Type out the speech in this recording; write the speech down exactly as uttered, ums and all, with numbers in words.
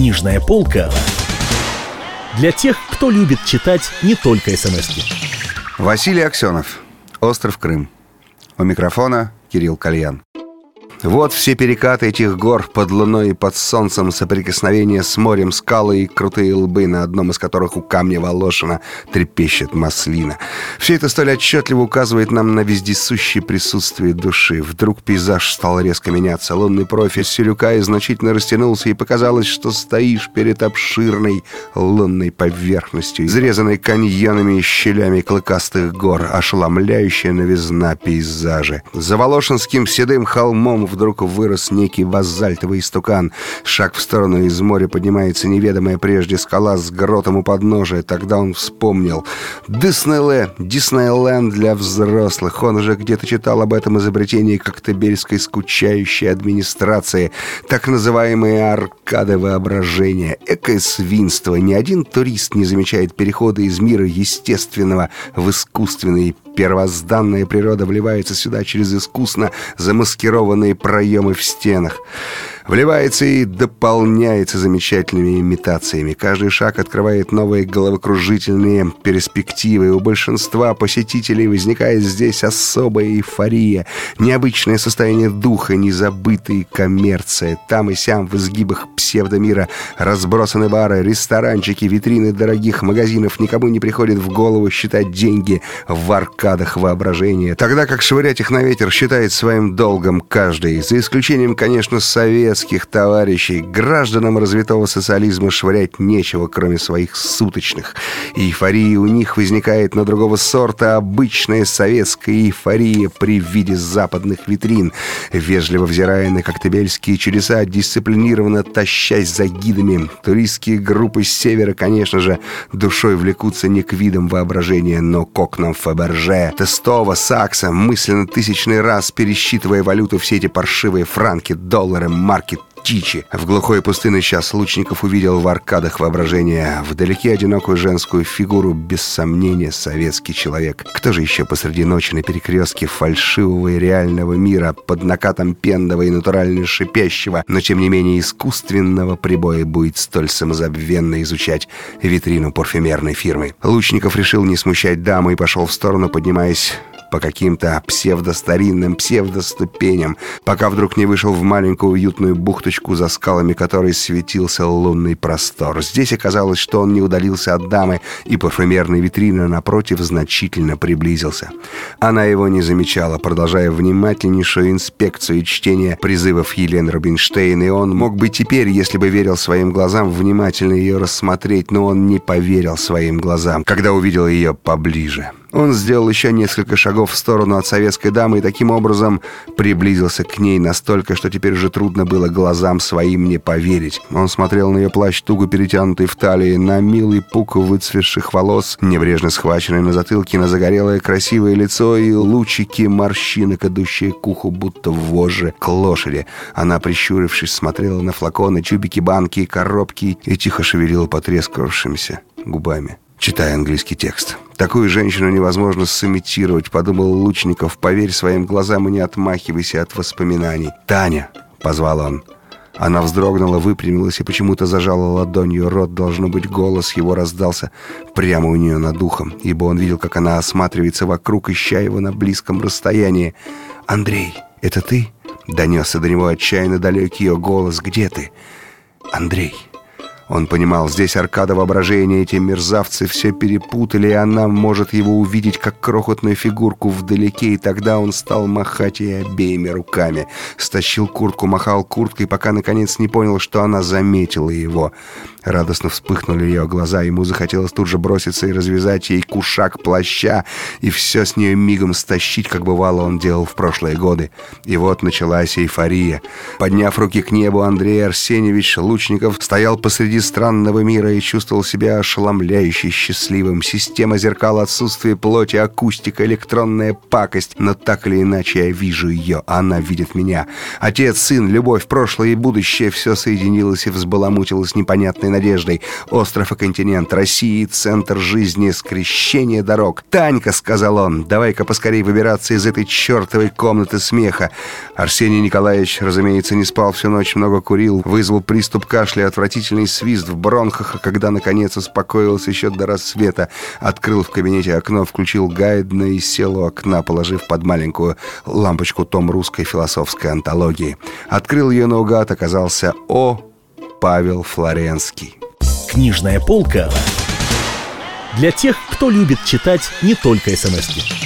Книжная полка для тех, кто любит читать не только смски. Василий Аксенов. Остров Крым. У микрофона Кирилл Кальян. Вот все перекаты этих гор под луной и под солнцем, соприкосновение с морем, скалы и крутые лбы, на одном из которых у камня Волошина трепещет маслина. Все это столь отчетливо указывает нам на вездесущее присутствие души. Вдруг пейзаж стал резко меняться. Лунный профиль Силюка и значительно растянулся, и показалось, что стоишь перед обширной лунной поверхностью, изрезанной каньонами и щелями клыкастых гор, ошеломляющая новизна пейзажа. За Волошинским седым холмом вдруг вырос некий базальтовый истукан. Шаг в сторону, из моря поднимается неведомая прежде скала с гротом у подножия. Тогда он вспомнил. Диснейленд, Диснейленд для взрослых. Он уже где-то читал об этом изобретении коктебельской скучающей администрации. Так называемые аркады воображения. Экое свинство. Ни один турист не замечает перехода из мира естественного в искусственный. Первозданная природа вливается сюда через искусно замаскированные проемы в стенах. Вливается и дополняется замечательными имитациями. Каждый шаг открывает новые головокружительные перспективы. У большинства посетителей возникает здесь особая эйфория, необычное состояние духа, незабытые коммерции. Там и сям в изгибах псевдомира разбросаны бары, ресторанчики, витрины дорогих магазинов. Никому не приходит в голову считать деньги в аркадах воображения, тогда как швырять их на ветер считает своим долгом каждый, за исключением, конечно, совет товарищей. Гражданам развитого социализма швырять нечего, кроме своих суточных. Эйфория у них возникает на другого сорта, обычная советская эйфория при виде западных витрин. Вежливо взирая на коктебельские чудеса, дисциплинированно тащась за гидами, туристские группы с севера, конечно же, душой влекутся не к видам воображения, но к окнам Фаберже, Тестова, Сакса, мысленно тысячный раз пересчитывая валюту, все эти паршивые франки, доллары, марки, Тичи. В глухой пустынный час Лучников увидел в аркадах воображения вдалеке одинокую женскую фигуру, без сомнения, советский человек. Кто же еще посреди ночи на перекрестке фальшивого и реального мира, под накатом пенного и натурально шипящего, но тем не менее искусственного прибоя, будет столь самозабвенно изучать витрину парфюмерной фирмы? Лучников решил не смущать даму и пошел в сторону, поднимаясь по каким-то псевдостаринным псевдоступеням, пока вдруг не вышел в маленькую уютную бухточку, за скалами которой светился лунный простор. Здесь оказалось, что он не удалился от дамы, и парфюмерная витрина напротив значительно приблизился. Она его не замечала, продолжая внимательнейшую инспекцию и чтение призывов Елены Рубинштейн, и он мог бы теперь, если бы верил своим глазам, внимательно ее рассмотреть, но он не поверил своим глазам, когда увидел ее поближе. Он сделал еще несколько шагов в сторону от советской дамы и таким образом приблизился к ней настолько, что теперь уже трудно было глазам своим не поверить. Он смотрел на ее плащ, туго перетянутый в талии, на милый пук выцветших волос, небрежно схваченный на затылке, на загорелое красивое лицо и лучики морщинок, идущие к уху, будто вожжи к лошади. Она, прищурившись, смотрела на флаконы, тюбики, банки и коробки и тихо шевелила потрескавшимися губами, читая английский текст. «Такую женщину невозможно сымитировать», — подумал Лучников. «Поверь своим глазам и не отмахивайся от воспоминаний». «Таня!» — позвал он. Она вздрогнула, выпрямилась и почему-то зажала ладонью рот. Должно быть, голос его раздался прямо у нее над ухом, ибо он видел, как она осматривается вокруг, ища его на близком расстоянии. «Андрей, это ты?» — донесся до него отчаянно далекий ее голос. «Где ты, Андрей?» Он понимал, здесь аркада воображения, эти мерзавцы все перепутали, и она может его увидеть как крохотную фигурку вдалеке, и тогда он стал махать ей обеими руками. Стащил куртку, махал курткой, пока, наконец, не понял, что она заметила его. Радостно вспыхнули ее глаза, ему захотелось тут же броситься и развязать ей кушак плаща, и все с нее мигом стащить, как бывало он делал в прошлые годы. И вот началась эйфория. Подняв руки к небу, Андрей Арсеньевич Лучников стоял посреди среди странного мира и чувствовал себя ошеломляюще счастливым. Система зеркал, отсутствие плоти, акустика, электронная пакость. Но так или иначе я вижу ее, а она видит меня. Отец, сын, любовь, прошлое и будущее — все соединилось и взбаламутилось непонятной надеждой. Остров и континент, Россия и центр жизни, скрещение дорог. «Танька», — сказал он, — «давай-ка поскорей выбираться из этой чертовой комнаты смеха». Арсений Николаевич, разумеется, не спал всю ночь, много курил, вызвал приступ кашля, отвратительный свист в бронхах, а когда, наконец, успокоился еще до рассвета, открыл в кабинете окно, включил гайдно и сел у окна, положив под маленькую лампочку том русской философской антологии. Открыл ее наугад, оказался О. Павел Флоренский. Книжная полка для тех, кто любит читать не только смски.